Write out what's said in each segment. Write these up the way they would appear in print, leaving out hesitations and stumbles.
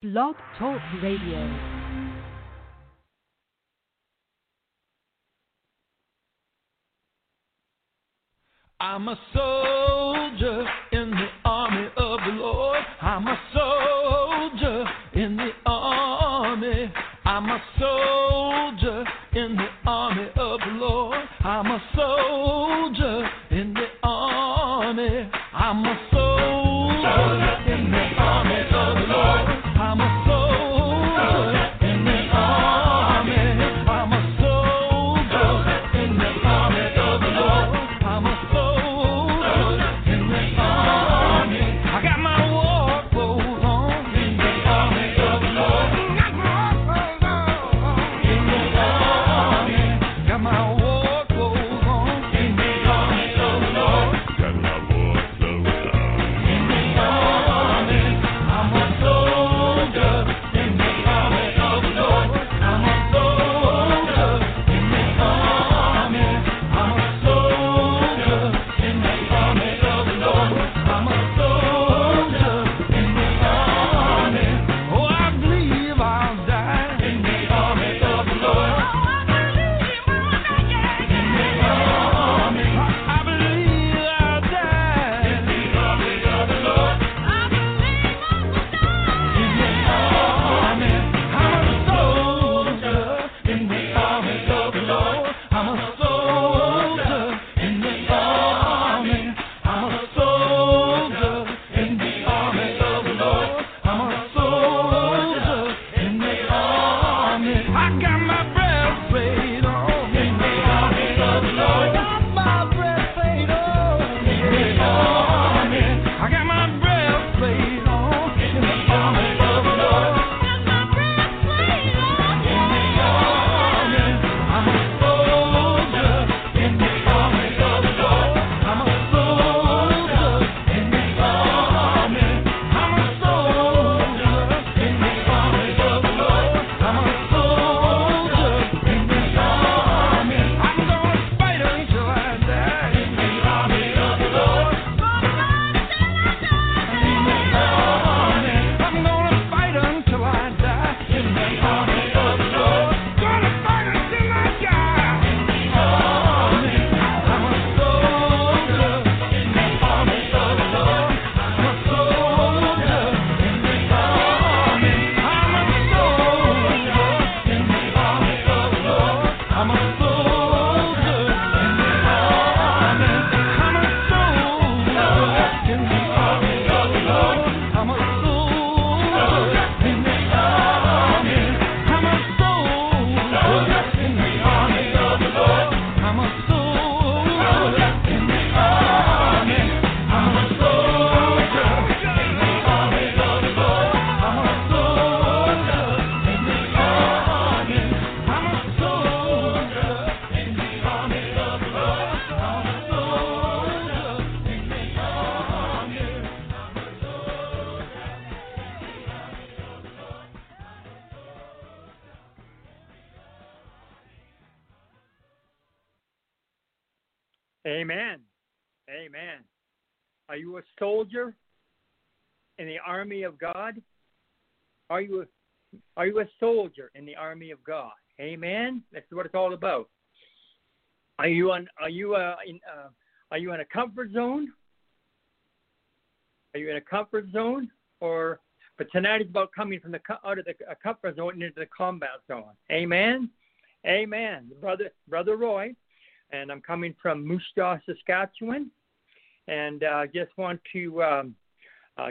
Blog Talk Radio. I'm a soldier in the army of the Lord. I'm a soldier in the army. I'm a soldier in the army of the Lord. I'm a soldier in the army. I'm a soldier in the army of the Lord. I'm a soldier in the army. I'm a soldier in the army of the Lord. I'm a soldier in the army. I got my war clothes on in the army of the Lord. Got my war clothes on in the army. Got my war clothes on in the army of the Lord. Got my war clothes on in the army. I'm a soldier in the army of the Lord. I'm a soldier in the army. I'm a soldier in the army of the Lord. I'm a soldier in the army. Oh, I believe I'll die in the army of the Lord. In the army. I believe I'll die in the army of the Lord. In the army. I'm a soldier in the army of the Lord. I'm a soldier in the army. I'm a soldier in the army of the Lord. I'm a soldier in the army. I got my breastplate on in the army of the Lord. Got my breastplate on in the army. I got my breastplate on in the army of the Lord. In the army. I'm a soldier in the army of the Lord. I'm a soldier in the army. I'm a soldier in the army of the Lord. I'm a soldier in the army. I'm gonna fight until I die in the army of the Lord. In the army. I'm gonna fight until I die in the army of the Lord. Gonna fight until I die in the army. I'm a soldier in the army of the Lord. I'm a soldier in the army. I'm a soldier in the army of the Lord. I'm a soldier in the army. I'm a soldier in the army of the Lord. I'm a soldier in the army. I'm a soldier in the army of the Lord. I'm a soldier in the army. I'm a soldier in the army of the Lord. I'm a soldier in the army. I'm a soldier in the army of the Lord. I'm a soldier in the army. I'm a soldier in the army of the Lord. Amen. Amen. Are you a soldier in the army of God? Are you a soldier in the army of God? Amen. That's what it's all about. Are you in a comfort zone? Are you in a comfort zone? But tonight is about coming from out of the comfort zone and into the combat zone. Amen. Amen. Brother Roy. And I'm coming from Moose Jaw, Saskatchewan, and just want to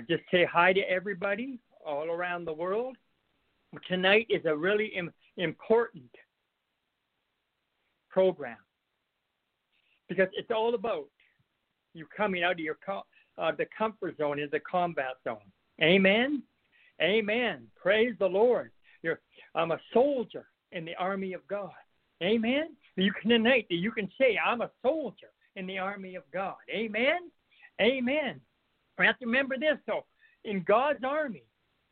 just say hi to everybody all around the world. Tonight is a really important program because it's all about you coming out of your the comfort zone into the combat zone. Amen, amen. Praise the Lord. I'm a soldier in the army of God. Amen. You can tonight that you can say, I'm a soldier in the army of God. Amen. Amen. We have to remember this though. In God's army,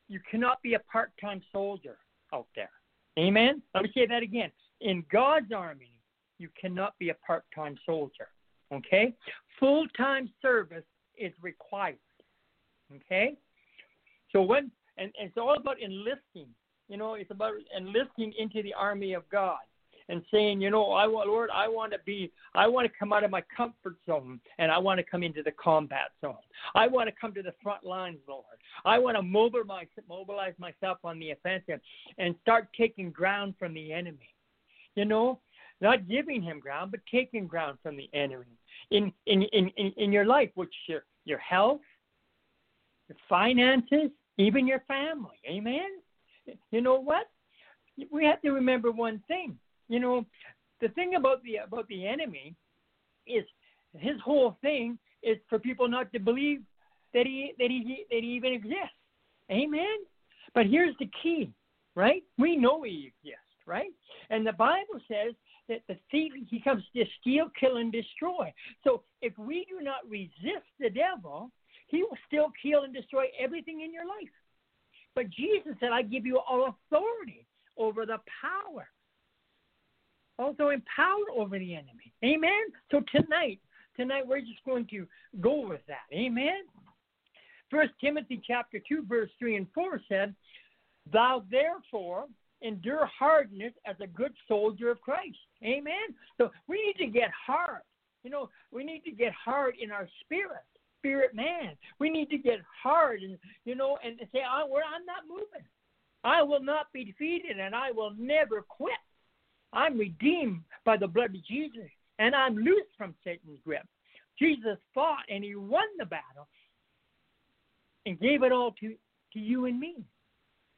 you cannot be a part-time soldier out there. Amen. Let me say that again. In God's army, you cannot be a part-time soldier. Okay? Full-time service is required. Okay? So when And it's all about enlisting. You know, it's about enlisting into the army of God and saying, you know, Lord, I want to come out of my comfort zone, and I want to come into the combat zone. I want to come to the front lines, Lord. I want to mobilize myself on the offensive and start taking ground from the enemy. You know, not giving him ground, but taking ground from the enemy in your life, which your health, your finances, even your family. Amen. You know what? We have to remember one thing. You know, the thing about the enemy is his whole thing is for people not to believe that he even exists. Amen. But here's the key, right? We know he exists, right? And the Bible says that the thief, he comes to steal, kill, and destroy. So if we do not resist the devil, he will still kill and destroy everything in your life. But Jesus said, I give you all authority over the power, also empowered over the enemy. Amen? So tonight we're just going to go with that. Amen? First Timothy chapter 2, verse 3 and 4 said, Thou therefore endure hardness as a good soldier of Christ. Amen? So we need to get hard. You know, we need to get hard in our spirit man. We need to get hard, and you know, and say, I'm not moving. I will not be defeated, and I will never quit. I'm redeemed by the blood of Jesus, and I'm loose from Satan's grip. Jesus fought, and he won the battle and gave it all to you and me.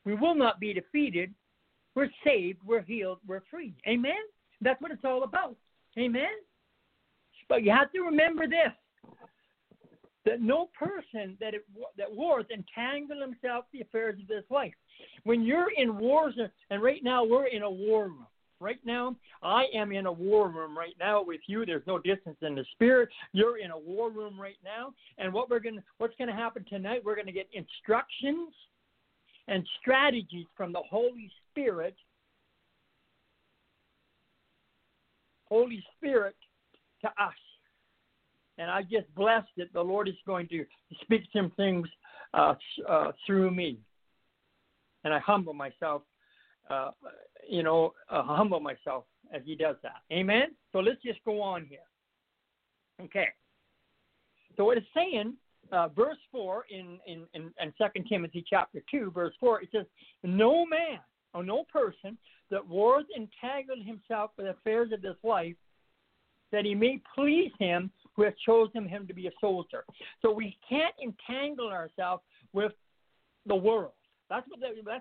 We will not be defeated. We're saved. We're healed. We're free. Amen? That's what it's all about. Amen? But you have to remember this, that no person that wars entangle himself in the affairs of this life. When you're in wars, and right now we're in a war room. Right now, I am in a war room right now with you. There's no distance in the spirit. You're in a war room right now. And what's going to happen tonight, we're going to get instructions and strategies from the Holy Spirit to us. And I just blessed that the Lord is going to speak some things through me. And I humble myself. Humble myself as he does that. Amen? So let's just go on here. Okay. So what it's saying, verse 4 in 2 Timothy chapter 2, verse 4, it says, No man or no person that wars entangled himself with affairs of this life, that he may please him who has chosen him to be a soldier. So we can't entangle ourselves with the world. That's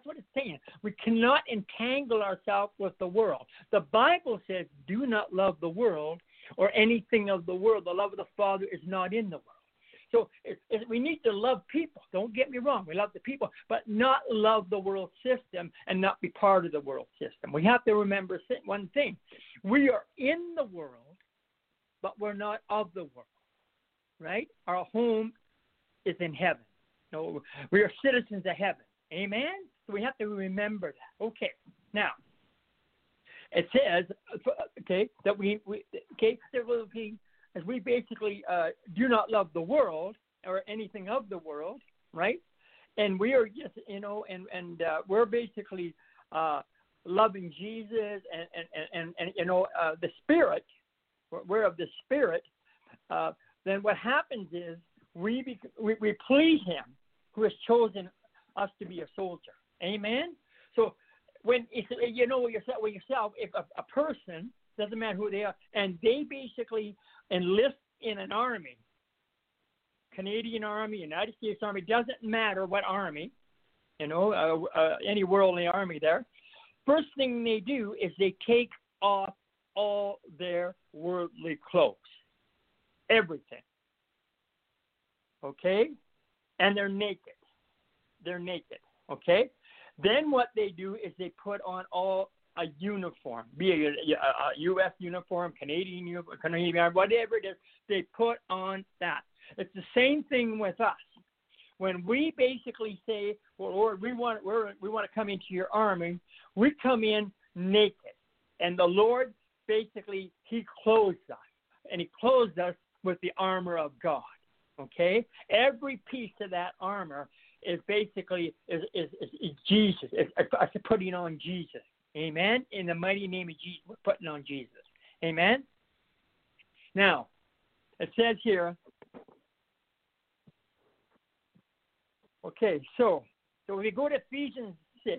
what it's saying. We cannot entangle ourselves with the world. The Bible says, do not love the world or anything of the world. The love of the Father is not in the world. So we need to love people. Don't get me wrong. We love the people, but not love the world system and not be part of the world system. We have to remember one thing. We are in the world, but we're not of the world, right? Our home is in heaven. No, we are citizens of heaven. Amen? So we have to remember that. Okay. Now, it says, okay, that there will be, as we basically do not love the world or anything of the world, right? And we are just, you know, and we're basically loving Jesus and you know, the Spirit. We're of the Spirit. Then what happens is we please Him who has chosen us to be a soldier. Amen? So when it's, you know yourself, if a person, doesn't matter who they are, and they basically enlist in an army, Canadian Army, United States Army, doesn't matter what army, you know, any worldly army there, first thing they do is they take off all their worldly clothes. Everything. Okay? And they're naked. They're naked, okay? Then what they do is they put on all a uniform, be it a U.S. uniform, Canadian uniform, whatever it is, they put on that. It's the same thing with us. When we basically say, well, Lord, we want to come into your army, we come in naked. And the Lord basically, he clothes us. And he clothes us with the armor of God, okay? Every piece of that armor is basically is Jesus. It's putting on Jesus. Amen. In the mighty name of Jesus, we're putting on Jesus. Amen. Now, it says here. Okay, so if we go to Ephesians 6,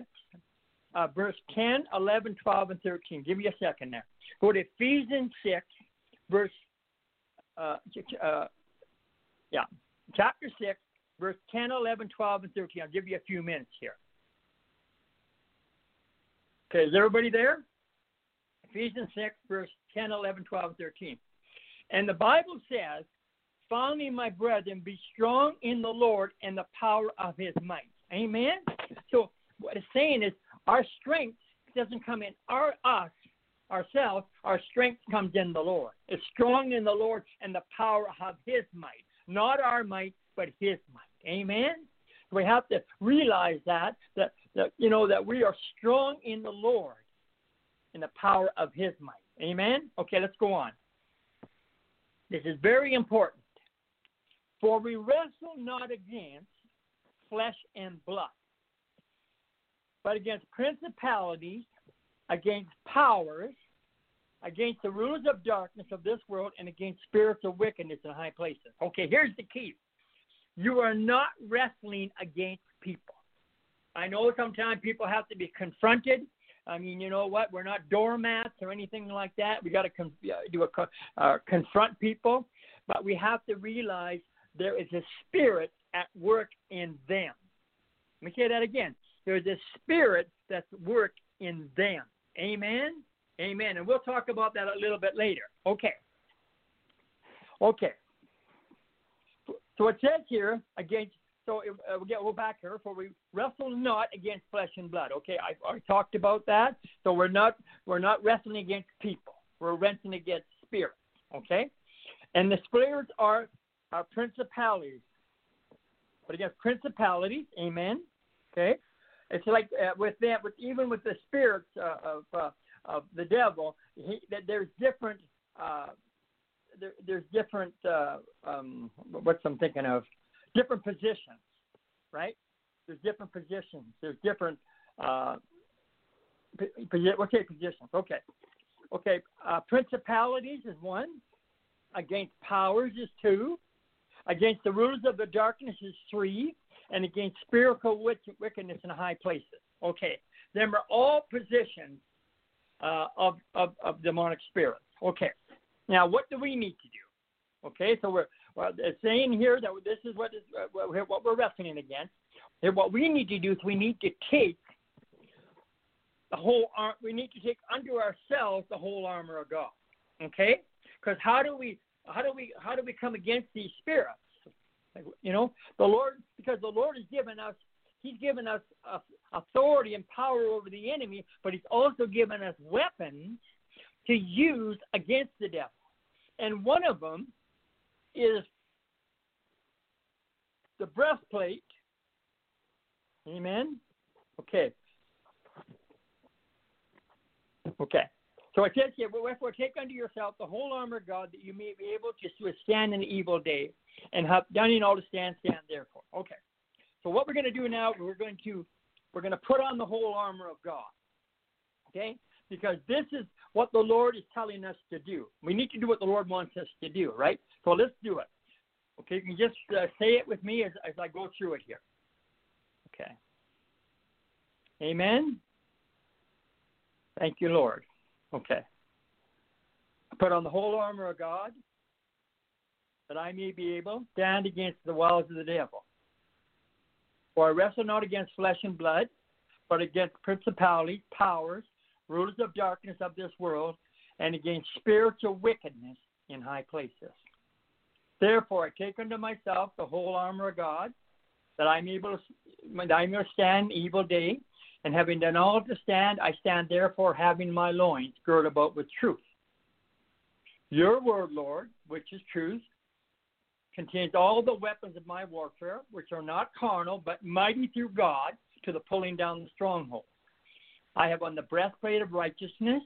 verse 10, 11, 12, and 13. Give me a second there. Go to Ephesians 6, verse, chapter 6, verse 10, 11, 12, and 13. I'll give you a few minutes here. Okay, is everybody there? Ephesians 6, verse 10, 11, 12, and 13. And the Bible says, finally, my brethren, be strong in the Lord and the power of his might. Amen? So what it's saying is our strength doesn't come in ourselves. Our strength comes in the Lord. It's strong in the Lord and the power of his might. Not our might, but his might. Amen? We have to realize that we are strong in the Lord and the power of his might. Amen? Okay, let's go on. This is very important. For we wrestle not against flesh and blood, but against principalities, against powers, against the rulers of darkness of this world, and against spirits of wickedness in high places. Okay, here's the key. You are not wrestling against people. I know sometimes people have to be confronted. I mean, you know what? We're not doormats or anything like that. We got to confront people, but we have to realize there is a spirit at work in them. Let me say that again. There's a spirit that's at work in them. Amen? Amen. And we'll talk about that a little bit later. Okay. So it says here, against. So we'll go back here, for we wrestle not against flesh and blood. Okay, I talked about that. So we're not wrestling against people. We're wrestling against spirits. Okay, and the spirits are principalities, but against principalities. Amen. Okay, it's like with the spirits of the devil. There's different. What's I'm thinking of? Different positions, right? There's different positions. There's different positions. Okay. Principalities is one. Against powers is two. Against the rulers of the darkness is three. And against spiritual wickedness in high places. Okay. Them are all positions of demonic spirits. Okay. Now, what do we need to do? Okay, so it's saying here that this is what we're wrestling against. And what we need to do is we need to take unto ourselves the whole armor of God. Okay? Because how do we come against these spirits? Because the Lord has given us. He's given us authority and power over the enemy, but he's also given us weapons to use against the devil. And one of them is the breastplate. Amen? Okay. So it says here, wherefore take unto yourself the whole armor of God, that you may be able to withstand in the evil day, and have done in all to stand therefore. Okay. So what we're going to do now, we're going to put on the whole armor of God. Okay? Because this is what the Lord is telling us to do. We need to do what the Lord wants us to do, right? So let's do it. Okay, you can just say it with me as I go through it here. Okay. Amen? Thank you, Lord. Okay. Put on the whole armor of God, that I may be able to stand against the wiles of the devil. For I wrestle not against flesh and blood, but against principalities, powers, rulers of darkness of this world, and against spiritual wickedness in high places. Therefore, I take unto myself the whole armor of God, that I may stand evil day, and having done all to stand, I stand therefore, having my loins girt about with truth. Your word, Lord, which is truth, contains all the weapons of my warfare, which are not carnal, but mighty through God to the pulling down the strongholds. I have on the breastplate of righteousness,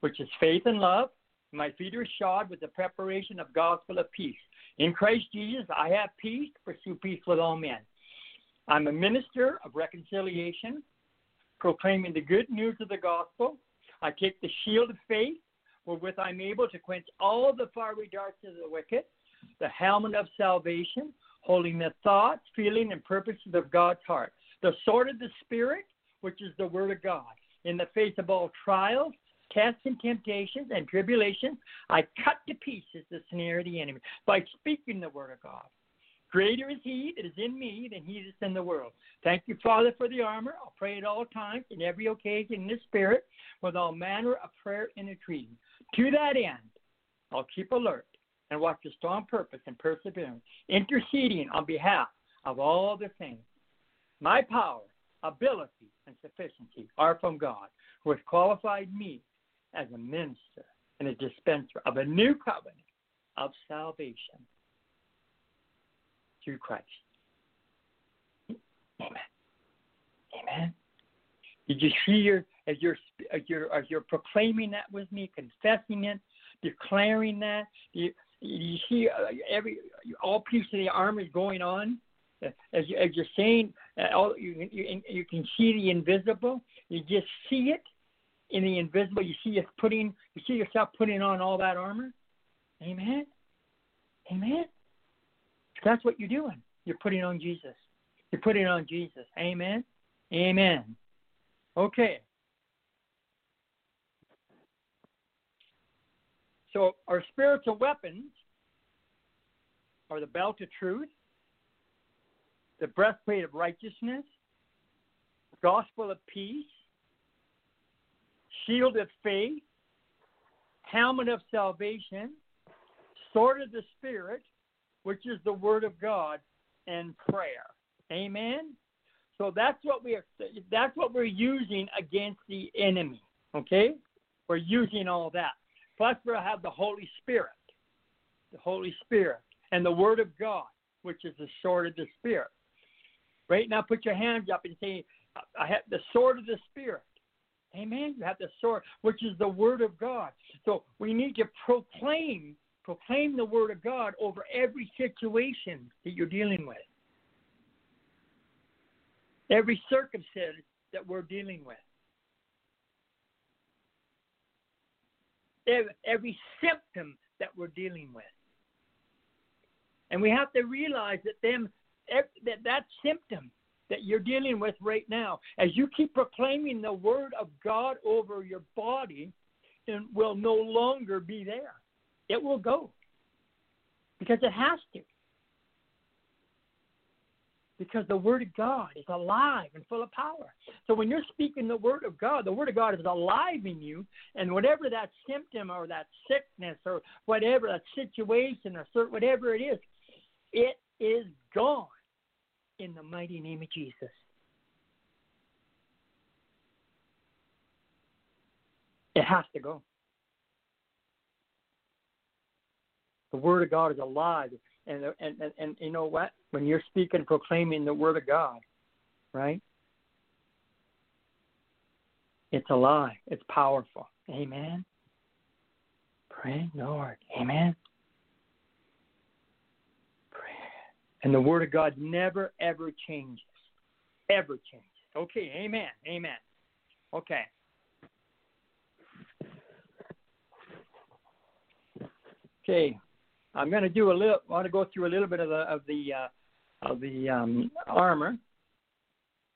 which is faith and love. My feet are shod with the preparation of gospel of peace. In Christ Jesus, I have peace. Pursue peace with all men. I'm a minister of reconciliation, proclaiming the good news of the gospel. I take the shield of faith, wherewith I'm able to quench all the fiery darts of the wicked, the helmet of salvation, holding the thoughts, feelings, and purposes of God's heart, the sword of the Spirit, which is the word of God. In the face of all trials, tests, and temptations, and tribulations, I cut to pieces the snare of the enemy by speaking the word of God. Greater is he that is in me than he that's in the world. Thank you, Father, for the armor. I'll pray at all times, in every occasion, in the Spirit, with all manner of prayer and entreaty. To that end, I'll keep alert and watch the strong purpose and perseverance, interceding on behalf of all the saints. My power, ability, and sufficiency are from God, who has qualified me as a minister and a dispenser of a new covenant of salvation through Christ. Amen. Amen. Did you hear as you're proclaiming that with me, confessing it, declaring that? You see all pieces of the armor is going on. As you're saying, you can see the invisible. You just see it in the invisible. You see yourself putting on all that armor. Amen. Amen. That's what you're doing. You're putting on Jesus. You're putting on Jesus. Amen. Amen. Okay. So our spiritual weapons are the belt of truth, the breastplate of righteousness, gospel of peace, shield of faith, helmet of salvation, sword of the Spirit, which is the word of God, and prayer. Amen. So that's what we're using against the enemy. Okay, we're using all that. Plus, we'll have the Holy Spirit, and the word of God, which is the sword of the Spirit. Right now, put your hands up and say, I have the sword of the Spirit. Amen. You have the sword, which is the word of God. So we need to proclaim the word of God over every situation that you're dealing with, every circumstance that we're dealing with, every symptom that we're dealing with. And we have to realize that symptom that you're dealing with right now, as you keep proclaiming the word of God over your body, it will no longer be there. It will go, because it has to. Because the word of God is alive and full of power. So when you're speaking the word of God is alive in you, and whatever that symptom or that sickness or whatever, that situation or whatever it is gone in the mighty name of Jesus. It has to go. The word of God is alive. And you know what? When you're speaking, proclaiming the word of God, right? It's alive. It's powerful. Amen. Pray, Lord. Amen. Pray. And the word of God never, ever changes. Ever changes. Okay. Amen. Amen. Okay. Okay. I'm going to go through a little bit of the armor,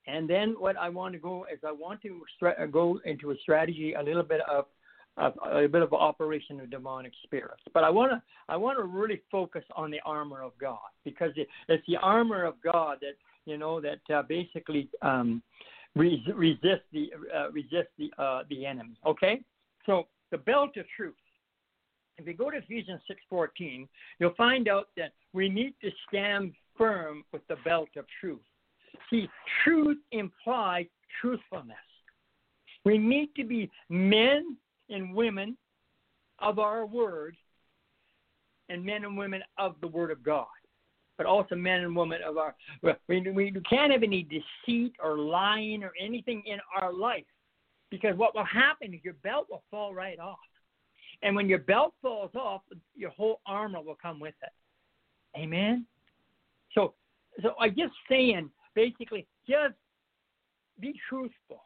and then what I want to go is I want to go into a strategy, a little bit of operation of demonic spirits. But I want to really focus on the armor of God, because it's the armor of God that resists the enemy. Okay, so the belt of truth. If you go to Ephesians 6:14, you'll find out that we need to stand firm with the belt of truth. See, truth implies truthfulness. We need to be men and women of our word, and men and women of the word of God, but also men and women of our... We can't have any deceit or lying or anything in our life, because what will happen is your belt will fall right off. And when your belt falls off, your whole armor will come with it. Amen? So I'm just saying basically just be truthful.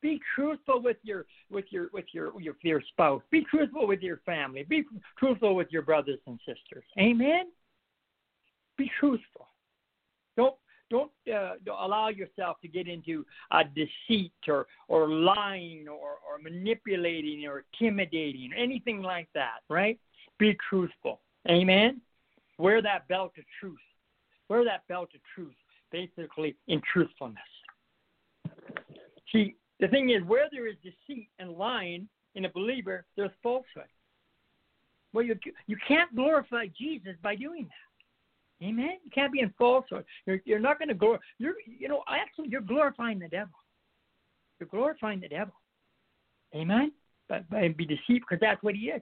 Be truthful with your spouse. Be truthful with your family. Be truthful with your brothers and sisters. Amen. Be truthful. Don't allow yourself to get into deceit or lying or manipulating or intimidating or anything like that, right? Be truthful. Amen? Wear that belt of truth. Wear that belt of truth, basically, in truthfulness. See, the thing is, where there is deceit and lying in a believer, there's falsehood. Well, you can't glorify Jesus by doing that. Amen. You can't be in falsehood. You're not going to glorify. Actually, you're glorifying the devil. You're glorifying the devil. Amen. But be deceived, because that's what he is.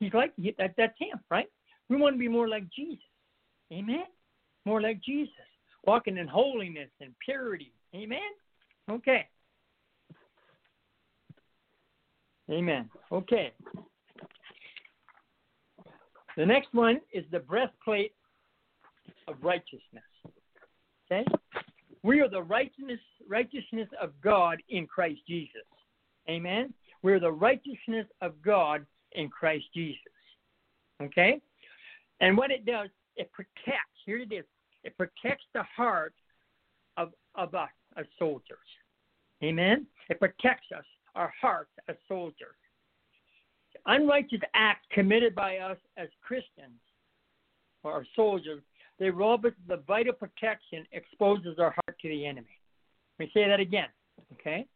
He's like that. That's him, right? We want to be more like Jesus. Amen. More like Jesus, walking in holiness and purity. Amen. Okay. Amen. Okay. The next one is the breastplate of righteousness. Okay? We are the righteousness of God in Christ Jesus. Amen? We are the righteousness of God in Christ Jesus. Okay? And what it does, it protects, here it is, it protects the heart of us as soldiers. Amen? It protects us, our hearts as soldiers. Unrighteous acts committed by us as Christians or our soldiers, they rob us of the vital protection, exposes our heart to the enemy. Let me say that again, okay?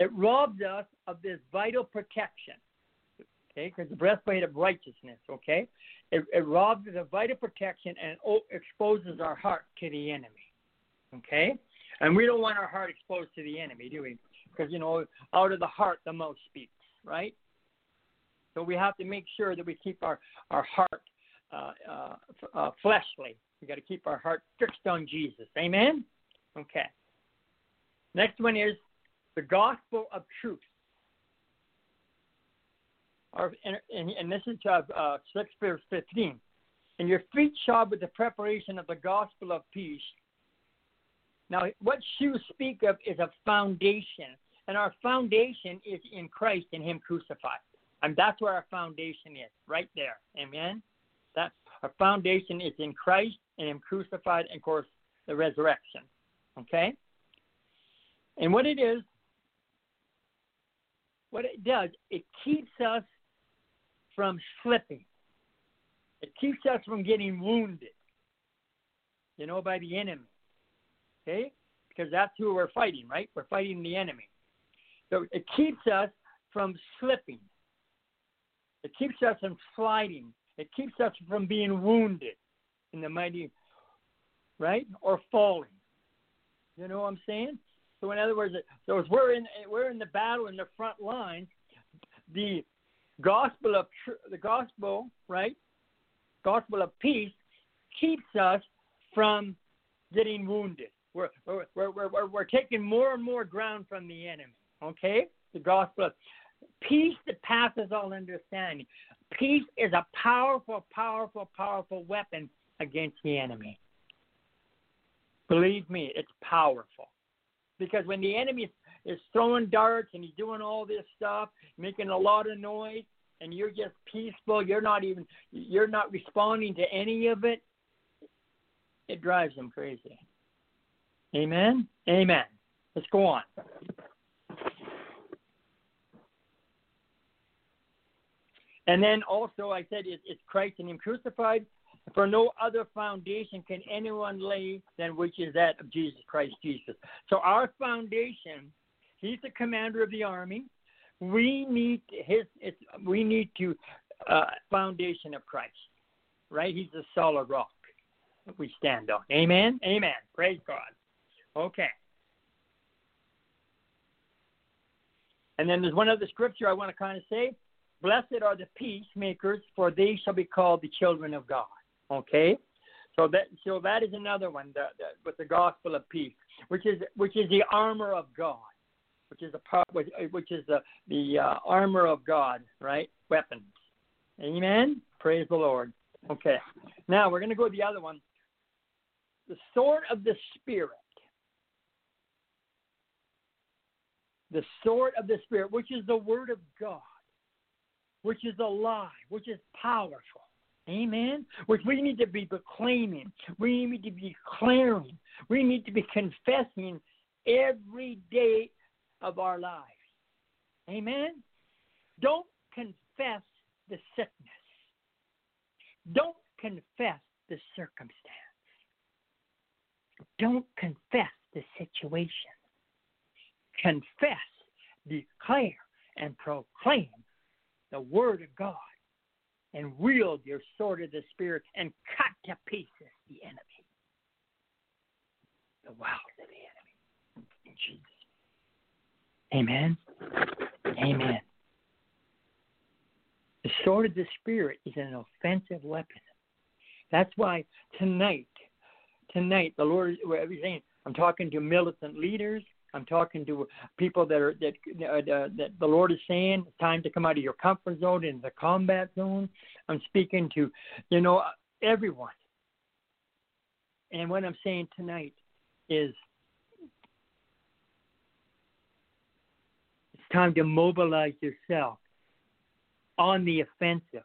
It robs us of this vital protection, okay? Because the breastplate of righteousness, okay? It robs us of vital protection and exposes our heart to the enemy, okay? And we don't want our heart exposed to the enemy, do we? Because, out of the heart the mouth speaks, right? So we have to make sure that we keep our heart fleshly. We got to keep our heart fixed on Jesus. Amen? Okay. Next one is the gospel of truth. And this is 6:15. And your feet shod with the preparation of the gospel of peace. Now, what shoes speak of is a foundation. And our foundation is in Christ and Him crucified. And that's where our foundation is, right there. Amen? That our foundation is in Christ and Him crucified, and of course the resurrection. Okay? And what it is, what it does, it keeps us from slipping. It keeps us from getting wounded, by the enemy. Okay? Because that's who we're fighting, right? We're fighting the enemy. So it keeps us from slipping. It keeps us from sliding. It keeps us from being wounded in the mighty, right? Or falling. You know what I'm saying? So in other words, so we're in the battle in the front line. The gospel of right? Gospel of peace keeps us from getting wounded. We're taking more and more ground from the enemy. Okay? The gospel of peace that passes all understanding. Peace is a powerful, powerful, powerful weapon against the enemy. Believe me, it's powerful. Because when the enemy is throwing darts and he's doing all this stuff, making a lot of noise, and you're just peaceful, you're not responding to any of it, it drives them crazy. Amen? Amen. Let's go on. And then also, I said, it's Christ and Him crucified. For no other foundation can anyone lay than which is that of Jesus Christ Jesus. So our foundation, He's the commander of the army. We need foundation of Christ, right? He's the solid rock that we stand on. Amen? Amen. Praise God. Okay. And then there's one other scripture I want to kind of say. Blessed are the peacemakers, for they shall be called the children of God. Okay, so that is another one with the gospel of peace, which is the armor of God, which is the armor of God, right? Weapons. Amen. Praise the Lord. Okay, now we're going to go to the other one, the sword of the Spirit. The sword of the Spirit, which is the word of God, which is alive, which is powerful. Amen? Which we need to be proclaiming. We need to be declaring. We need to be confessing every day of our lives. Amen? Don't confess the sickness. Don't confess the circumstance. Don't confess the situation. Confess, declare, and proclaim the word of God, and wield your sword of the Spirit and cut to pieces the enemy, the wiles of the enemy. In Jesus. Amen. Amen. The sword of the Spirit is an offensive weapon. That's why tonight, the Lord, I'm talking to militant leaders. I'm talking to people that the Lord is saying, it's time to come out of your comfort zone into the combat zone. I'm speaking to, everyone. And what I'm saying tonight is it's time to mobilize yourself on the offensive,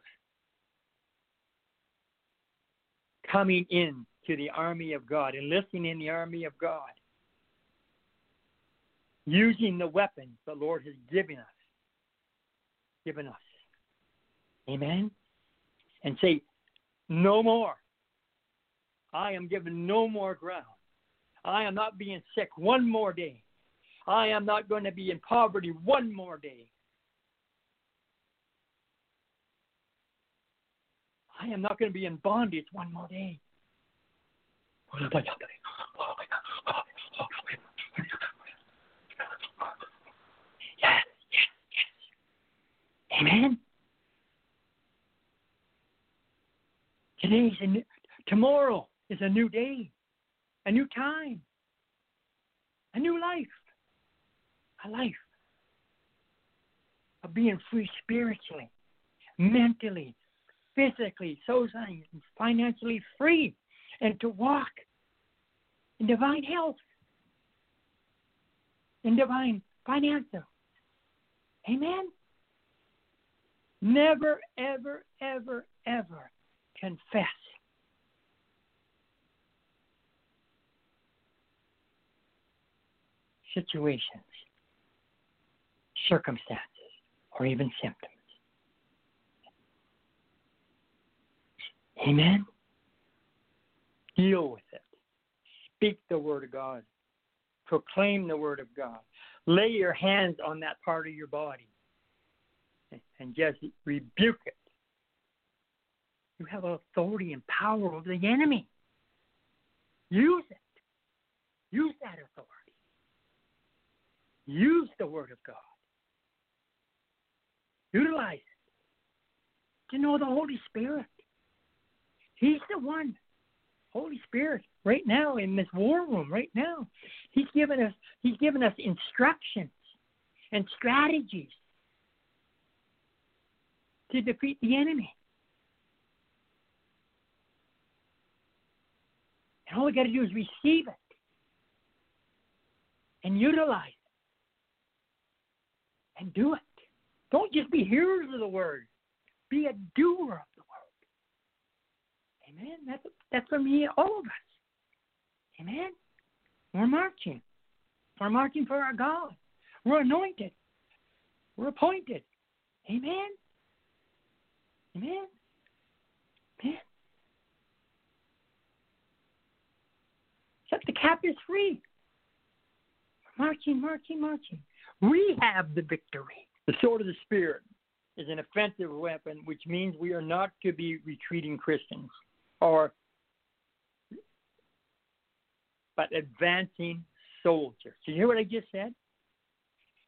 coming in to the army of God, enlisting in the army of God. Using the weapons the Lord has given us. Amen? And say, no more. I am given no more ground. I am not being sick one more day. I am not going to be in poverty one more day. I am not going to be in bondage one more day. Amen. Tomorrow is a new day, a new time, a new life, a life of being free spiritually, mentally, physically, socially, and financially free, and to walk in divine health, in divine finances. Amen. Never, ever, ever, ever confess situations, circumstances, or even symptoms. Amen? Deal with it. Speak the word of God. Proclaim the word of God. Lay your hands on that part of your body. And just rebuke it. You have authority and power over the enemy. Use it. Use that authority. Use the word of God. Utilize it. To know the Holy Spirit. He's the one. Holy Spirit, right now in this war room, right now. He's given us instructions and strategies to defeat the enemy. And all we got to do is receive it and utilize it and do it. Don't just be hearers of the word. Be a doer of the word. Amen? That's for me, all of us. Amen? We're marching. We're marching for our God. We're anointed. We're appointed. Amen? Amen. Amen. Set the captives free. Marching. We have the victory. The sword of the Spirit is an offensive weapon, which means we are not to be retreating Christians, but advancing soldiers. Do you hear what I just said?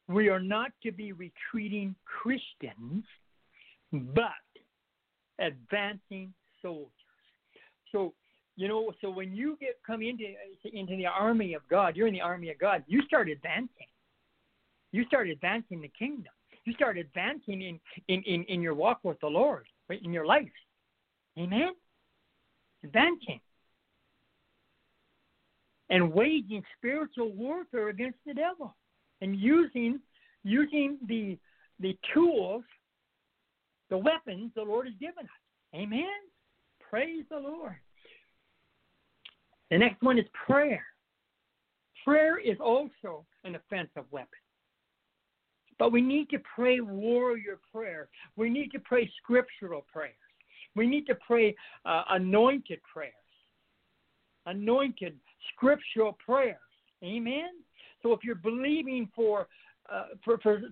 We are not to be retreating Christians, but advancing soldiers. So, so when you come into the army of God, you're in the army of God, you start advancing. You start advancing the kingdom. You start advancing in your walk with the Lord, right, in your life. Amen? Advancing. and waging spiritual warfare against the devil, and using the tools, the weapons the Lord has given us. Amen? Praise the Lord. The next one is prayer. Prayer is also an offensive weapon. But we need to pray warrior prayer. We need to pray scriptural prayers. We need to pray anointed prayers, anointed scriptural prayers. Amen? So if you're believing for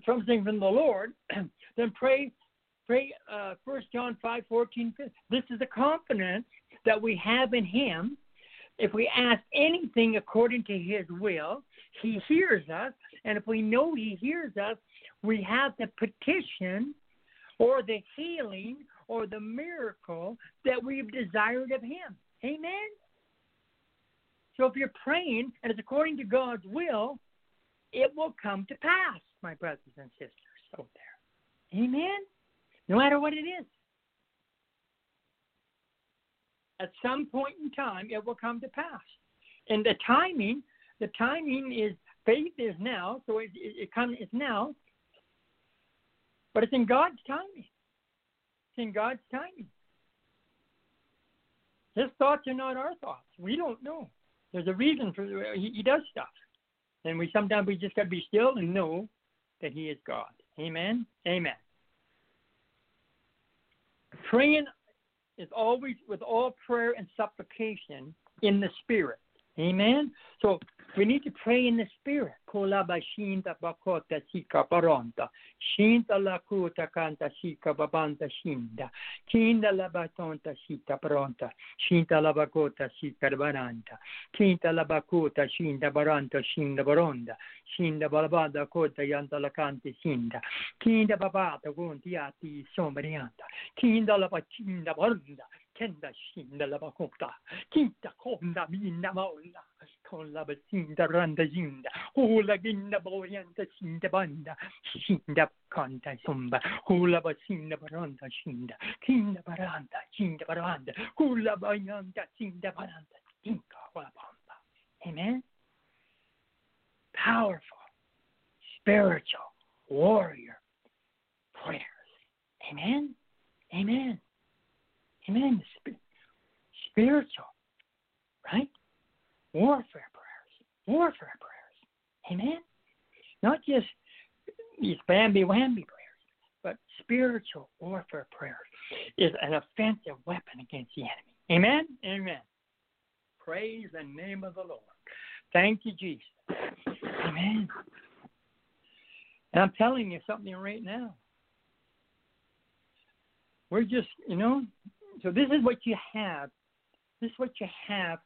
something from the Lord, then pray 1 John 5:14. This is the confidence that we have in him. If we ask anything according to his will, he hears us. And if we know he hears us, we have the petition or the healing or the miracle that we've desired of him. Amen? So if you're praying and it's according to God's will, it will come to pass, my brothers and sisters out there. Amen? No matter what it is. At some point in time, it will come to pass. And the timing is faith is now, so it comes now. But it's in God's timing. It's in God's timing. His thoughts are not our thoughts. We don't know. There's a reason for he does stuff. And sometimes we just got to be still and know that he is God. Amen? Amen. Praying is always with all prayer and supplication in the Spirit. Amen? So we need to pray in the Spirit. Amen. Powerful, spiritual, warrior prayers. Amen. Amen. Amen. Spiritual, right? Warfare prayers. Amen? Not just these bambi-wambi prayers, but spiritual warfare prayers is an offensive weapon against the enemy. Amen? Amen. Praise the name of the Lord. Thank you, Jesus. Amen. And I'm telling you something right now. We're just, so this is what you have. This is what you have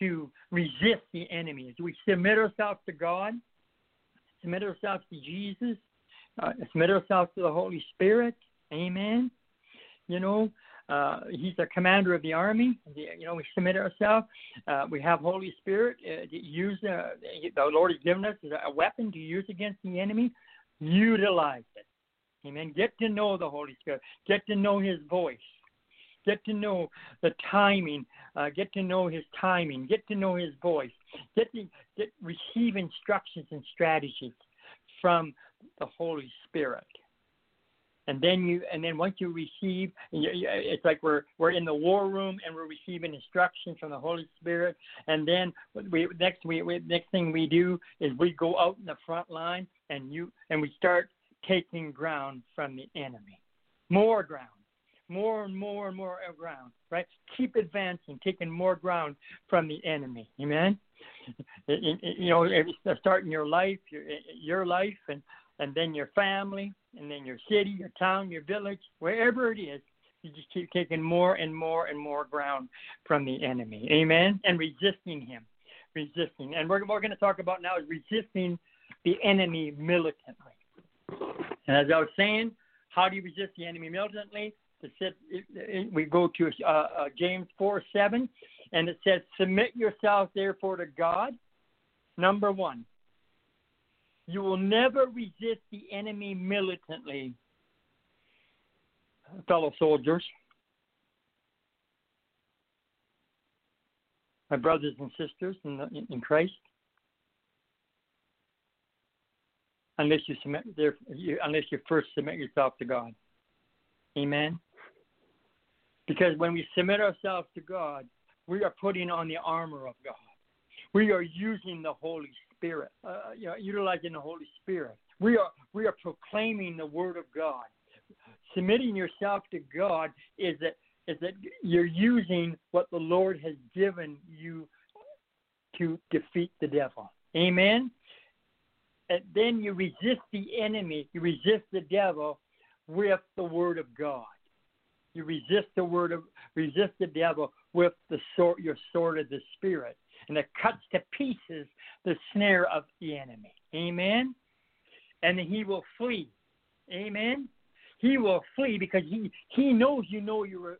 to resist the enemy. As we submit ourselves to God, submit ourselves to Jesus, submit ourselves to the Holy Spirit. Amen. He's the commander of the army. We submit ourselves. We have Holy Spirit. The Lord has given us a weapon to use against the enemy. Utilize it. Amen. Get to know the Holy Spirit. Get to know his voice. Get to know the timing. Get to know his timing. Get to know his voice. Receive instructions and strategies from the Holy Spirit. And then once you receive, it's like we're in the war room and we're receiving instructions from the Holy Spirit. And then next thing we do is we go out in the front line and we start taking ground from the enemy, more ground. More and more and more ground, right? Keep advancing, taking more ground from the enemy. Amen. Starting your life, and then your family, and then your city, your town, your village, wherever it is, you just keep taking more and more and more ground from the enemy. Amen. And resisting him, and we're going to talk about now is resisting the enemy militantly. And as I was saying, how do you resist the enemy militantly? We go to James 4:7, and it says, submit yourselves therefore to God. Number one, you will never resist the enemy militantly, fellow soldiers. my brothers and sisters in Christ, unless you first submit yourself to God. Amen? Because when we submit ourselves to God, we are putting on the armor of God. We are using the Holy Spirit, utilizing the Holy Spirit. We are proclaiming the Word of God. Submitting yourself to God is that you're using what the Lord has given you to defeat the devil. Amen? And then you resist the enemy, you resist the devil with the Word of God. You resist the devil with your sword of the Spirit, and it cuts to pieces the snare of the enemy. Amen? And he will flee. Amen? He will flee because he knows you know your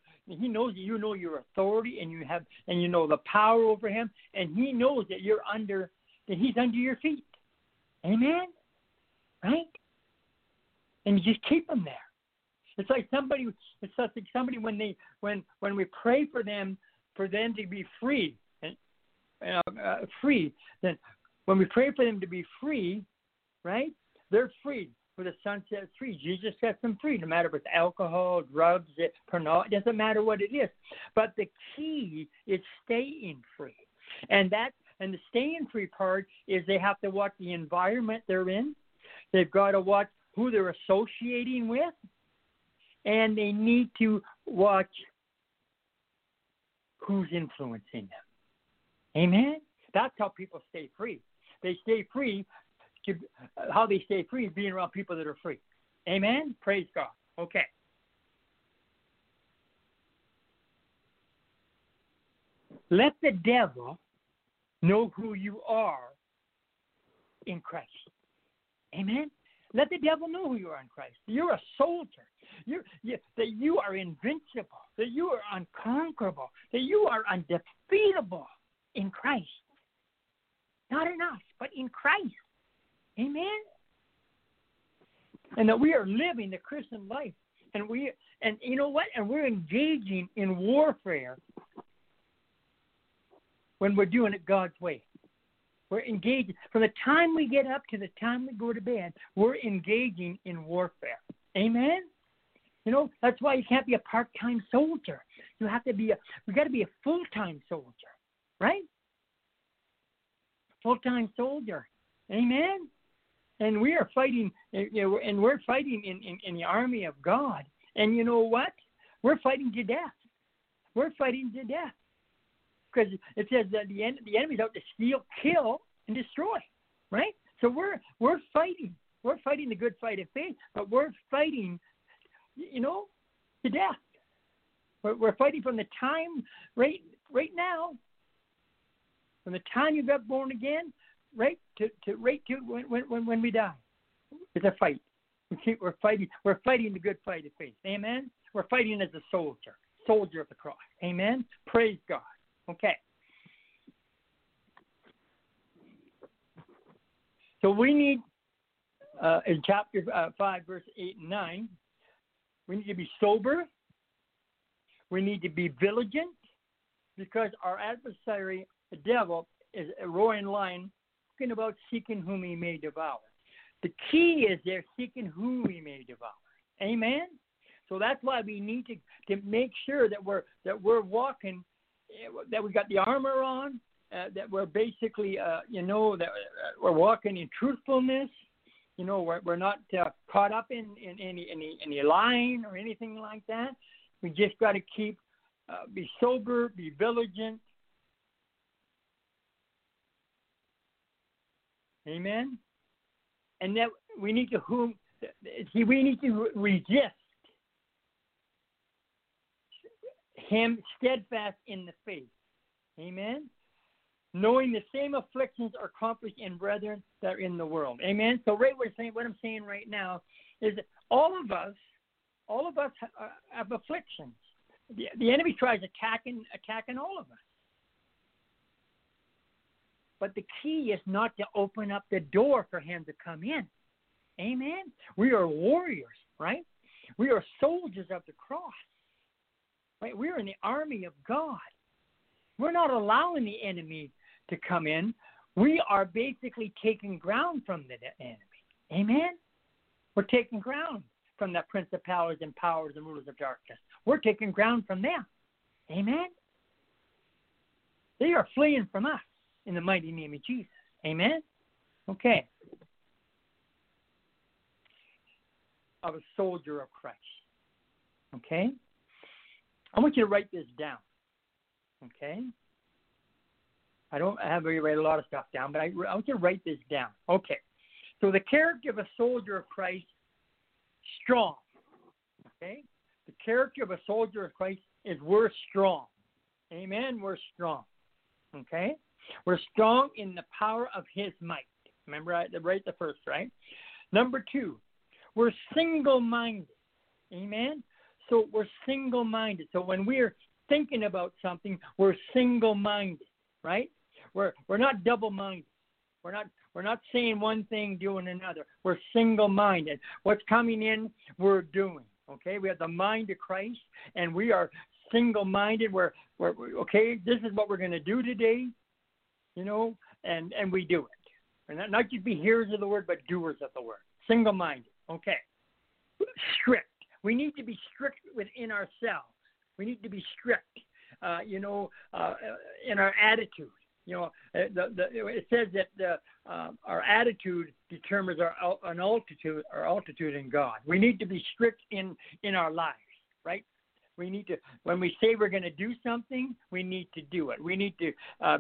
authority, and you know the power over him, and he knows that he's under your feet. Amen? Right? And you just keep him there. It's like somebody when we pray for them to be free, then when we pray for them to be free, right? They're free. For the Son set free. Jesus sets them free. No matter if it's alcohol, drugs, pornography, it doesn't matter what it is. But the key is staying free. And the staying free part is they have to watch the environment they're in. They've got to watch who they're associating with. And they need to watch who's influencing them. Amen? That's how people stay free. They stay free. How they stay free is being around people that are free. Amen? Praise God. Okay. Let the devil know who you are in Christ. Amen? Let the devil know who you are in Christ. You're a soldier. That you are invincible. That you are unconquerable. That you are undefeatable in Christ. Not in us, but in Christ. Amen? And that we are living the Christian life. And you know what? And we're engaging in warfare when we're doing it God's way. We're engaging. From the time we get up to the time we go to bed, we're engaging in warfare. Amen? You know, that's why you can't be a part-time soldier. We've got to be a full-time soldier. Right? Full-time soldier. Amen? And we are fighting, and we're fighting in the army of God. And you know what? We're fighting to death. We're fighting to death. Because it says that the enemy's out to steal, kill, and destroy. Right? So we're fighting. We're fighting the good fight of faith, but we're fighting, to death. We're fighting from the time right now, from the time you got born again, right to when we die. It's a fight. We're fighting. We're fighting the good fight of faith. Amen? We're fighting as a soldier. Soldier of the cross. Amen? Praise God. Okay. So we need, in chapter 5, verse 8 and 9, we need to be sober. We need to be vigilant, because our adversary, the devil, is a roaring lion, talking about seeking whom he may devour. The key is they're seeking whom he may devour. Amen? So that's why we need to make sure that we're walking, that we got the armor on, that we're basically, that we're walking in truthfulness. You know, we're not caught up in any lying or anything like that. We just got to be sober, be vigilant. Amen? And that we need to resist him steadfast in the faith. Amen? Knowing the same afflictions are accomplished in brethren that are in the world. Amen? So what I'm saying right now is that all of us have afflictions. The enemy tries attacking all of us. But the key is not to open up the door for him to come in. Amen? We are warriors, right? We are soldiers of the cross. Right? We are in the army of God. We're not allowing the enemy to come in. We are basically taking ground from the enemy. Amen? We're taking ground from the principalities and powers and rulers of darkness. We're taking ground from them. Amen? They are fleeing from us in the mighty name of Jesus. Amen? Okay. Of a soldier of Christ. Okay? I want you to write this down. Okay? I don't have you write a lot of stuff down, but I want you to write this down. Okay. So the character of a soldier of Christ, strong. Okay? The character of a soldier of Christ is we're strong. Amen? We're strong. Okay? We're strong in the power of his might. Remember, I write the first, right? Number two, we're single-minded. Amen? So we're single-minded. So when we're thinking about something, we're single-minded, right? We're not double-minded. We're not saying one thing, doing another. We're single-minded. What's coming in, we're doing. Okay? We have the mind of Christ, and we are single-minded. We're okay, this is what we're going to do today, you know, and we do it. We're not just be hearers of the word, but doers of the word. Single-minded. Okay. Strict. We need to be strict within ourselves. We need to be strict, in our attitude. You know, it says that our attitude determines our altitude in God. We need to be strict in our lives, right? We need to, when we say we're going to do something, we need to do it. We need to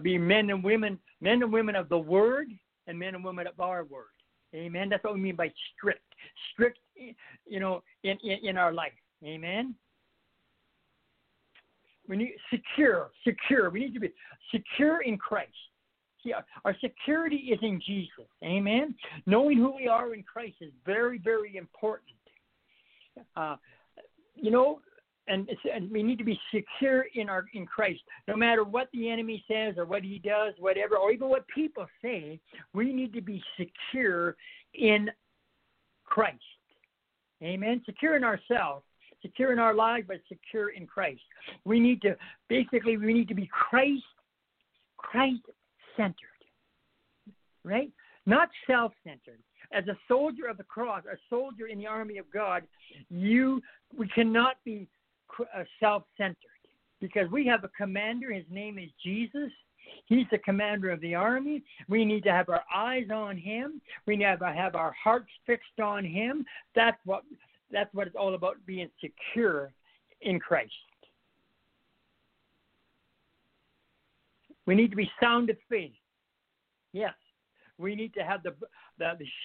be men and women of the word, and men and women of our word. Amen. That's what we mean by strict. Strict, you know, in our life. Amen. We need secure. We need to be secure in Christ. See, our security is in Jesus. Amen. Knowing who we are in Christ is very, very important. And we need to be secure in Christ. No matter what the enemy says or what he does, whatever, or even what people say, we need to be secure in Christ. Amen. Secure in ourselves, secure in our lives, but secure in Christ. We need to be Christ-centered, right? Not self-centered. As a soldier of the cross, a soldier in the army of God, we cannot be self-centered, because we have a commander. His name is Jesus. He's the commander of the army. We need to have our eyes on him. We need to have our hearts fixed on him. That's what it's all about, being secure in Christ. We need to be sound of faith. Yes, we need to have the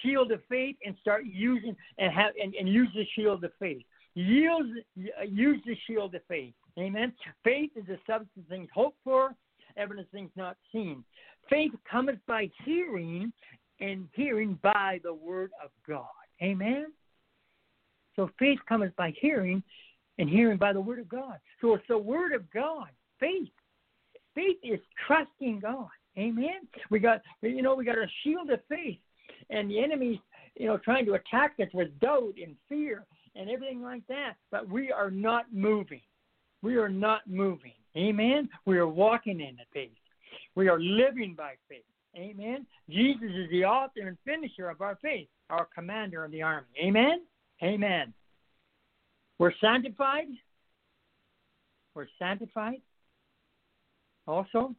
shield of faith, and start using and use the shield of faith. Use the shield of faith. Amen. Faith is the substance of things hoped for, evidence of things not seen. Faith cometh by hearing, and hearing by the word of God. Amen. So faith cometh by hearing, and hearing by the word of God. So it's the word of God. Faith. Faith is trusting God. Amen. We got a shield of faith, and the enemy's, trying to attack us with doubt and fear and everything like that, but we are not moving. We are not moving. Amen. We are walking in the faith. We are living by faith. Amen. Jesus is the author and finisher of our faith, our commander of the army. Amen. Amen. We're sanctified. We're sanctified. Also,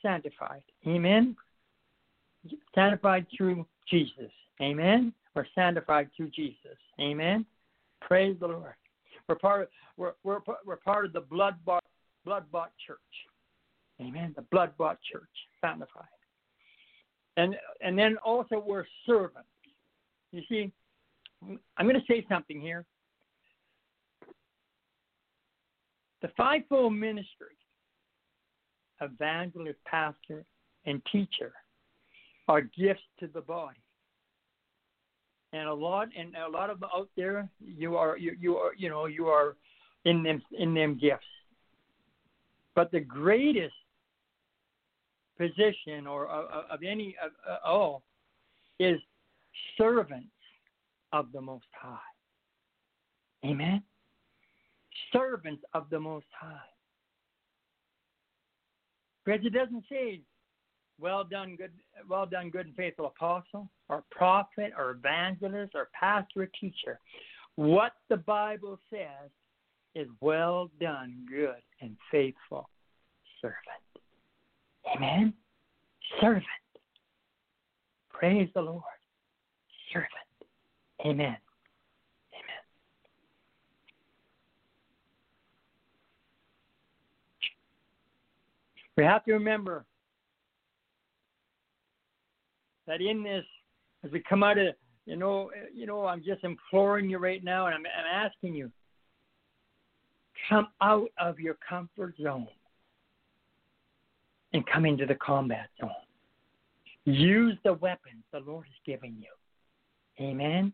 sanctified. Amen. Sanctified through Jesus. Amen. We're sanctified through Jesus. Amen. Praise the Lord. We're part of the blood-bought church. Amen. The blood-bought church, sanctified. And then also we're servants. You see, I'm going to say something here. The fivefold ministry, evangelist, pastor, and teacher, are gifts to the body. And a lot of out there, you are in them gifts. But the greatest position of any is servants of the Most High. Amen. Servants of the Most High. Because it doesn't say, well done, good and faithful apostle, or prophet, or evangelist, or pastor, or teacher. What the Bible says is, well done, good and faithful servant. Amen? Servant. Praise the Lord. Servant. Amen. We have to remember that in this, as we come out of, you know, I'm just imploring you right now, and I'm asking you, come out of your comfort zone and come into the combat zone. Use the weapons the Lord has given you. Amen.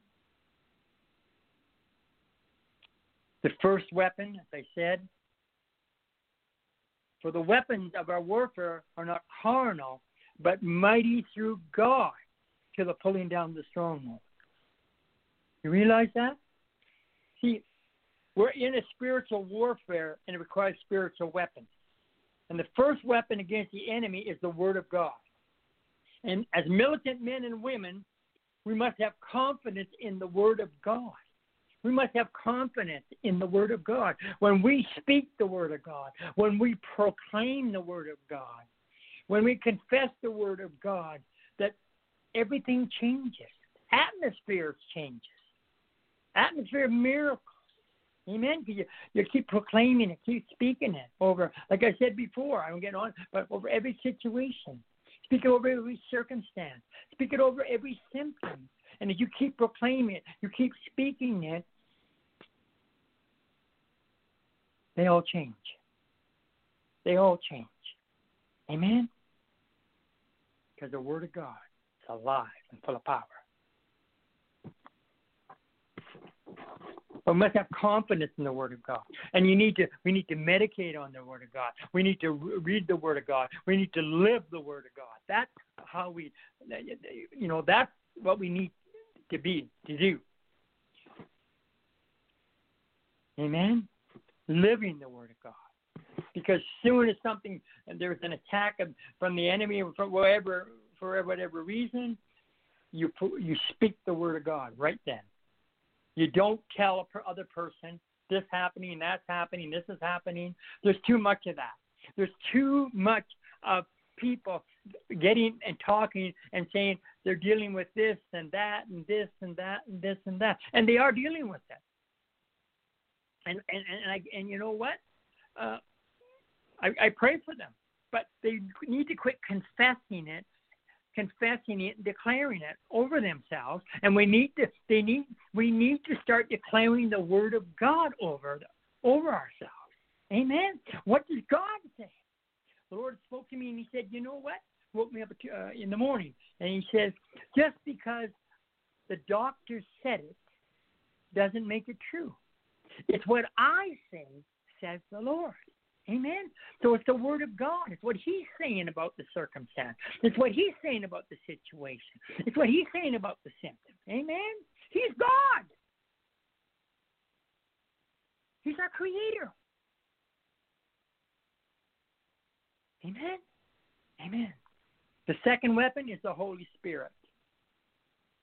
The first weapon, as I said, for the weapons of our warfare are not carnal, but mighty through God to the pulling down the stronghold. You realize that? See, we're in a spiritual warfare, and it requires spiritual weapons. And the first weapon against the enemy is the Word of God. And as militant men and women, we must have confidence in the Word of God. We must have confidence in the Word of God. When we speak the Word of God, when we proclaim the Word of God, when we confess the Word of God, that everything changes. Atmosphere changes. Atmosphere of miracles. Amen? You keep proclaiming it. Keep speaking it over, like I said before, I don't get on, but over every situation. Speak it over every circumstance. Speak it over every symptom. And if you keep proclaiming it, you keep speaking it, they all change. They all change. Amen? Because the Word of God is alive and full of power. But we must have confidence in the Word of God. And we need to meditate on the Word of God. We need to read the Word of God. We need to live the Word of God. That's how we, you know, that's what we need to do. Amen? Living the Word of God. Because soon as something, and there's an attack from the enemy, for whatever reason, you speak the Word of God right then. You don't tell other person, this happening, that's happening, this is happening. There's too much of that. There's too much of people getting and talking and saying they're dealing with this and that and this and that and this and that, and they are dealing with that. And you know what? I pray for them, but they need to quit confessing it, declaring it over themselves, and we need to start declaring the Word of God over ourselves. Amen. What does God say? The Lord spoke to me and he said, you know what? Woke me up in the morning. And he says, just because the doctor said it doesn't make it true. It's what I say, says the Lord. Amen? So it's the Word of God. It's what he's saying about the circumstance. It's what he's saying about the situation. It's what he's saying about the symptom. Amen? He's God. He's our creator. Amen? Amen. The second weapon is the Holy Spirit.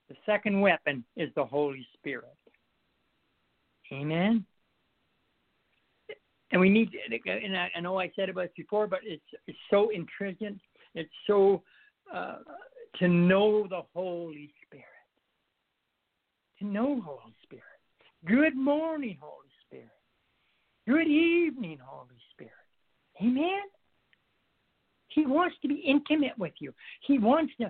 The second weapon is the Holy Spirit. Amen? And we need, and I know I said about it before, but it's so intriguing. It's so, to know the Holy Spirit. To know Holy Spirit. Good morning, Holy Spirit. Good evening, Holy Spirit. Amen? He wants to be intimate with you. He wants you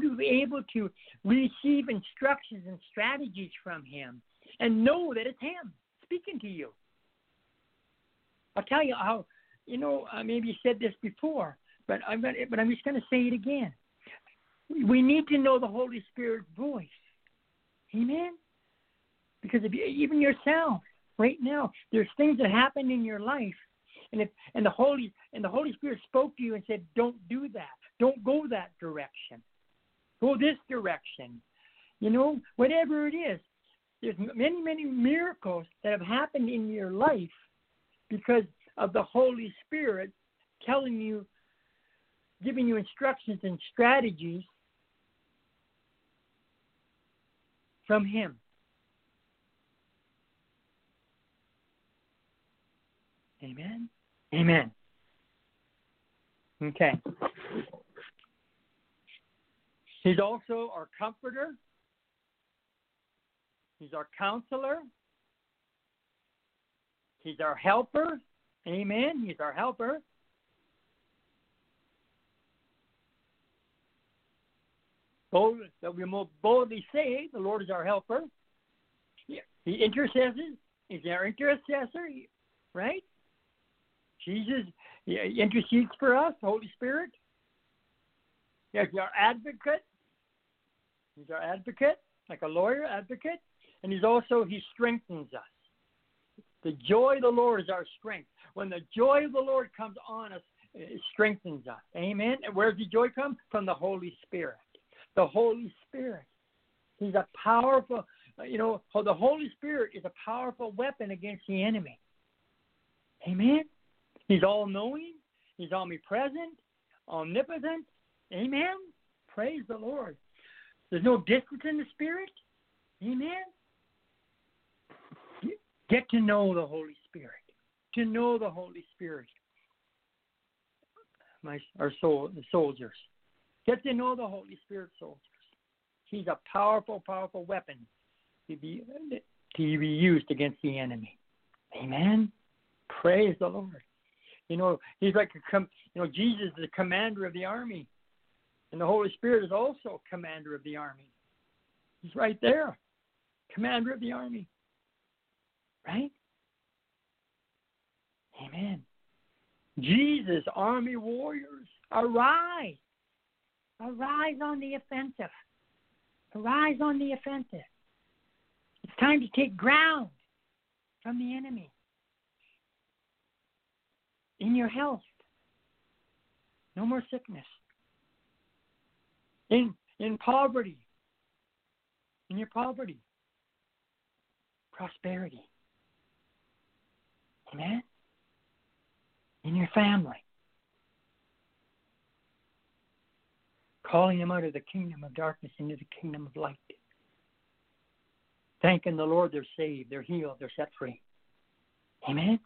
to be able to receive instructions and strategies from him and know that it's him speaking to you. I'll tell you how, you know, I maybe said this before, but I'm just going to say it again. We need to know the Holy Spirit's voice. Amen? Because if you, even yourself right now, there's things that happen in your life. And the Holy Spirit spoke to you and said, don't do that. Don't go that direction. Go this direction. You know, whatever it is, there's many, many miracles that have happened in your life because of the Holy Spirit telling you, giving you instructions and strategies from Him. Amen? Amen. Okay. He's also our comforter. He's our counselor. He's our helper. Amen. He's our helper. Bold, that we more boldly say, the Lord is our helper. He intercedes. He's our intercessor, right? Jesus intercedes for us, Holy Spirit. He's our advocate. He's our advocate, like a lawyer advocate. And he's also, he strengthens us. The joy of the Lord is our strength. When the joy of the Lord comes on us, it strengthens us. Amen. And where does the joy come? From the Holy Spirit. The Holy Spirit. He's a powerful, the Holy Spirit is a powerful weapon against the enemy. Amen. He's all-knowing. He's omnipresent, omnipotent. Amen. Praise the Lord. There's no distance in the Spirit. Amen. Get to know the Holy Spirit. To know the Holy Spirit. The soldiers. Get to know the Holy Spirit, soldiers. He's a powerful, powerful weapon to be used against the enemy. Amen. Praise the Lord. He's like Jesus is the commander of the army. And the Holy Spirit is also commander of the army. He's right there. Commander of the army. Right? Amen. Jesus, army warriors, arise. Arise on the offensive. Arise on the offensive. It's time to take ground from the enemy. In your health. No more sickness. In poverty. In your poverty. Prosperity. Amen? In your family. Calling them out of the kingdom of darkness into the kingdom of light. Thanking the Lord they're saved, they're healed, they're set free. Amen?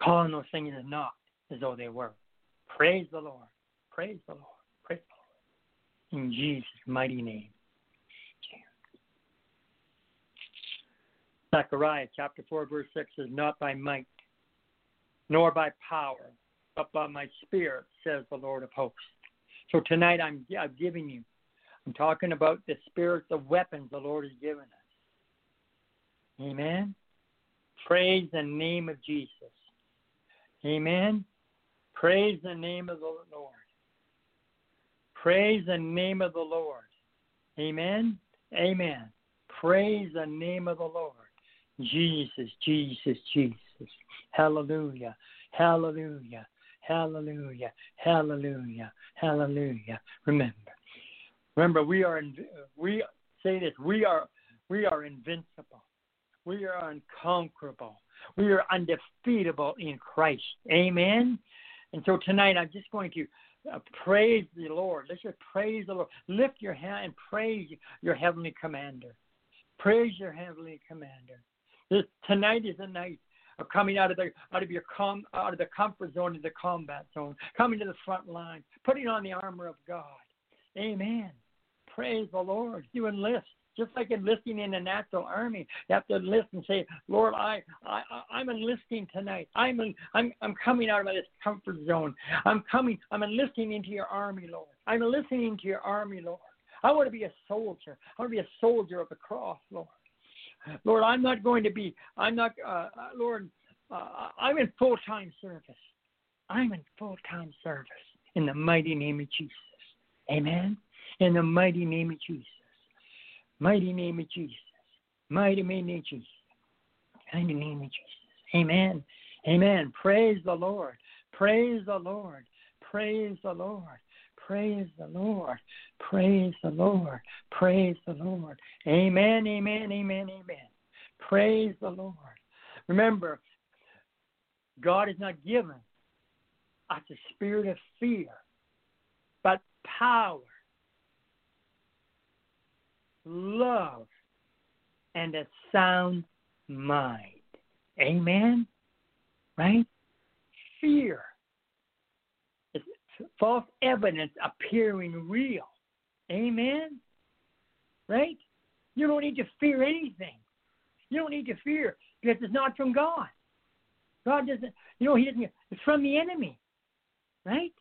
Calling those things as not as though they were. Praise the Lord. Praise the Lord. Praise the Lord. In Jesus' mighty name. Zechariah chapter 4 verse 6 says, not by might, nor by power, but by my spirit, says the Lord of hosts. So tonight I'm giving you, I'm talking about the spirits of weapons the Lord has given us. Amen. Praise the name of Jesus. Amen. Praise the name of the Lord. Praise the name of the Lord. Amen. Amen. Praise the name of the Lord. Jesus, Jesus, Jesus. Hallelujah. Hallelujah. Hallelujah. Hallelujah. Hallelujah. Remember, we are invincible. We are unconquerable. We are undefeatable in Christ. Amen. And so tonight I'm just going to praise the Lord. Let's just praise the Lord. Lift your hand and praise your heavenly commander. Praise your heavenly commander. Tonight is a night of coming out of the comfort zone to the combat zone, coming to the front line, putting on the armor of God. Amen. Praise the Lord. You enlist. Just like enlisting in the natural army, you have to enlist and say, Lord, I'm enlisting tonight. I'm coming out of this comfort zone. I'm enlisting into your army, Lord. I'm enlisting into your army, Lord. I want to be a soldier. I want to be a soldier of the cross, Lord. Lord, I'm in full-time service. I'm in full-time service in the mighty name of Jesus. Amen? In the mighty name of Jesus. Mighty name of Jesus. Mighty name of Jesus. Mighty name of Jesus. Amen. Amen. Praise the Lord. Praise the Lord. Praise the Lord. Praise the Lord. Praise the Lord. Praise the Lord. Amen. Amen. Amen. Amen. Praise the Lord. Remember, God has not given us a spirit of fear, but power, love, and a sound mind. Amen? Right? Fear is false evidence appearing real. Amen? Right? You don't need to fear anything. You don't need to fear because it's not from God. God doesn't, he doesn't, it's from the enemy. Right?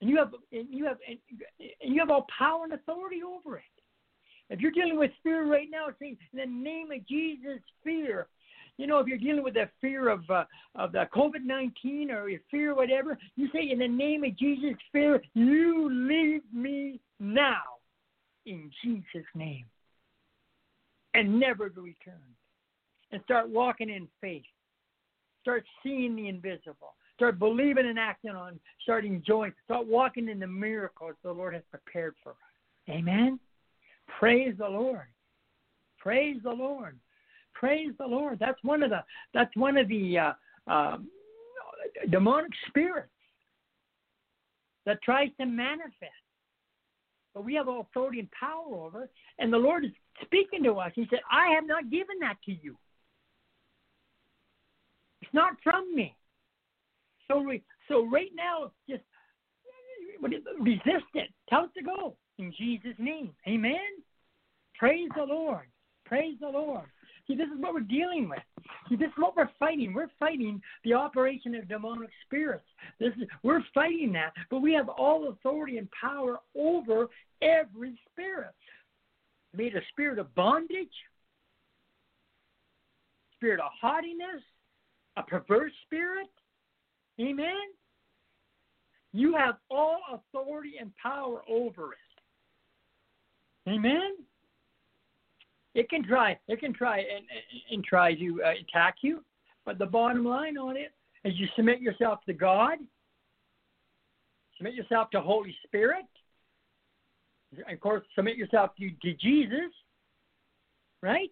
And you have all power and authority over it. If you're dealing with fear right now, see, in the name of Jesus, fear. If you're dealing with the fear of the COVID-19 or your fear whatever, you say, in the name of Jesus, fear, you leave me now in Jesus' name and never to return. And start walking in faith. Start seeing the invisible. Start believing and acting on, start enjoying. Start walking in the miracles the Lord has prepared for us. Amen? Praise the Lord. Praise the Lord. Praise the Lord. That's one of the demonic spirits that tries to manifest. But we have authority and power over it. And the Lord is speaking to us. He said, I have not given that to you. It's not from me. So right now, just resist it. Tell it to go. In Jesus' name. Amen? Praise the Lord. Praise the Lord. See, this is what we're dealing with. See, this is what we're fighting. We're fighting the operation of demonic spirits. We're fighting that, but we have all authority and power over every spirit. Be it a spirit of bondage, spirit of haughtiness, a perverse spirit. Amen? You have all authority and power over it. Amen? It can try to attack you, but the bottom line on it is you submit yourself to God, submit yourself to Holy Spirit, and of course, submit yourself to Jesus, right?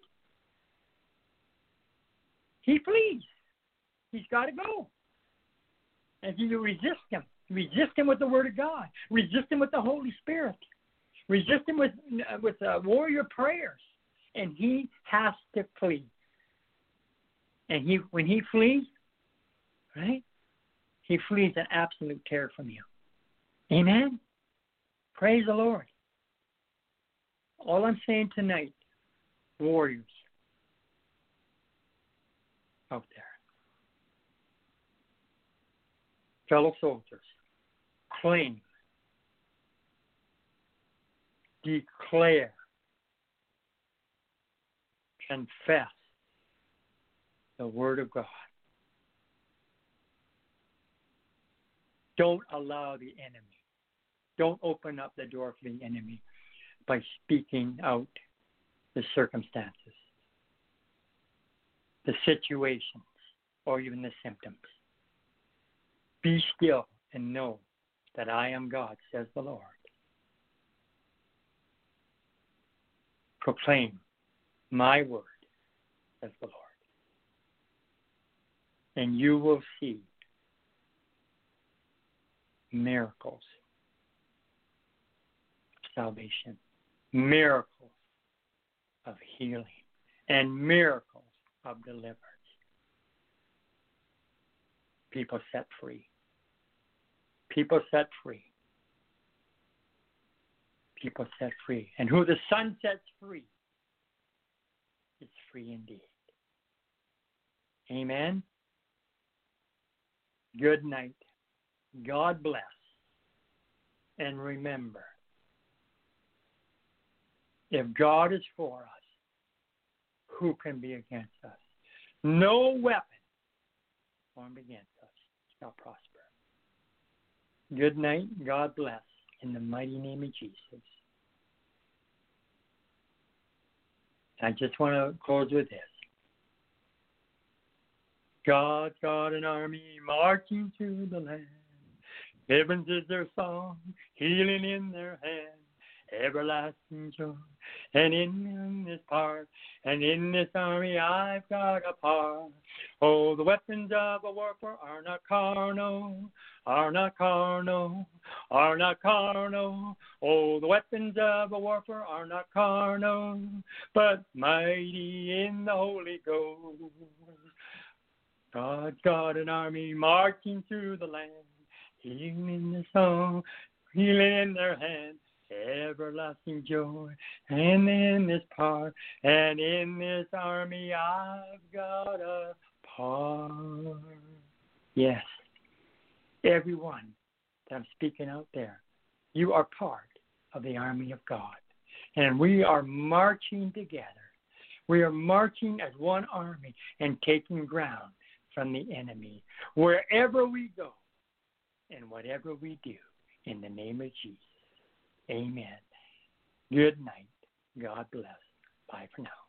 He flees. He's got to go. And you resist him. Resist him with the Word of God. Resist him with the Holy Spirit. Resist him with warrior prayers, and he has to flee. And when he flees, right, he flees in absolute terror from you. Amen? Praise the Lord. All I'm saying tonight, warriors out there, fellow soldiers, claim, declare, confess the Word of God. Don't allow the enemy. Don't open up the door for the enemy by speaking out the circumstances, the situations, or even the symptoms. Be still and know that I am God, says the Lord. Proclaim my word, says the Lord, and you will see miracles of salvation, miracles of healing, and miracles of deliverance. People set free. People set free. People set free. And who the Son sets free is free indeed. Amen? Good night. God bless. And remember, if God is for us, who can be against us? No weapon formed against us shall prosper. Good night. God bless. In the mighty name of Jesus. I just want to close with this. God's got an army marching through the land. Heavens is their song, healing in their hand. everlasting joy. And in this part, and in this army I've got a part. Oh, the weapons of a warfare are not carnal, are not carnal, are not carnal. Oh, the weapons of a warfare are not carnal, but mighty in the Holy Ghost. God's got an army marching through the land, healing in the song, healing in their hands. Everlasting joy, and in this part, and in this army, I've got a part. Yes, everyone that I'm speaking out there, you are part of the army of God, and we are marching together. We are marching as one army and taking ground from the enemy wherever we go and whatever we do in the name of Jesus. Amen. Good night. God bless. Bye for now.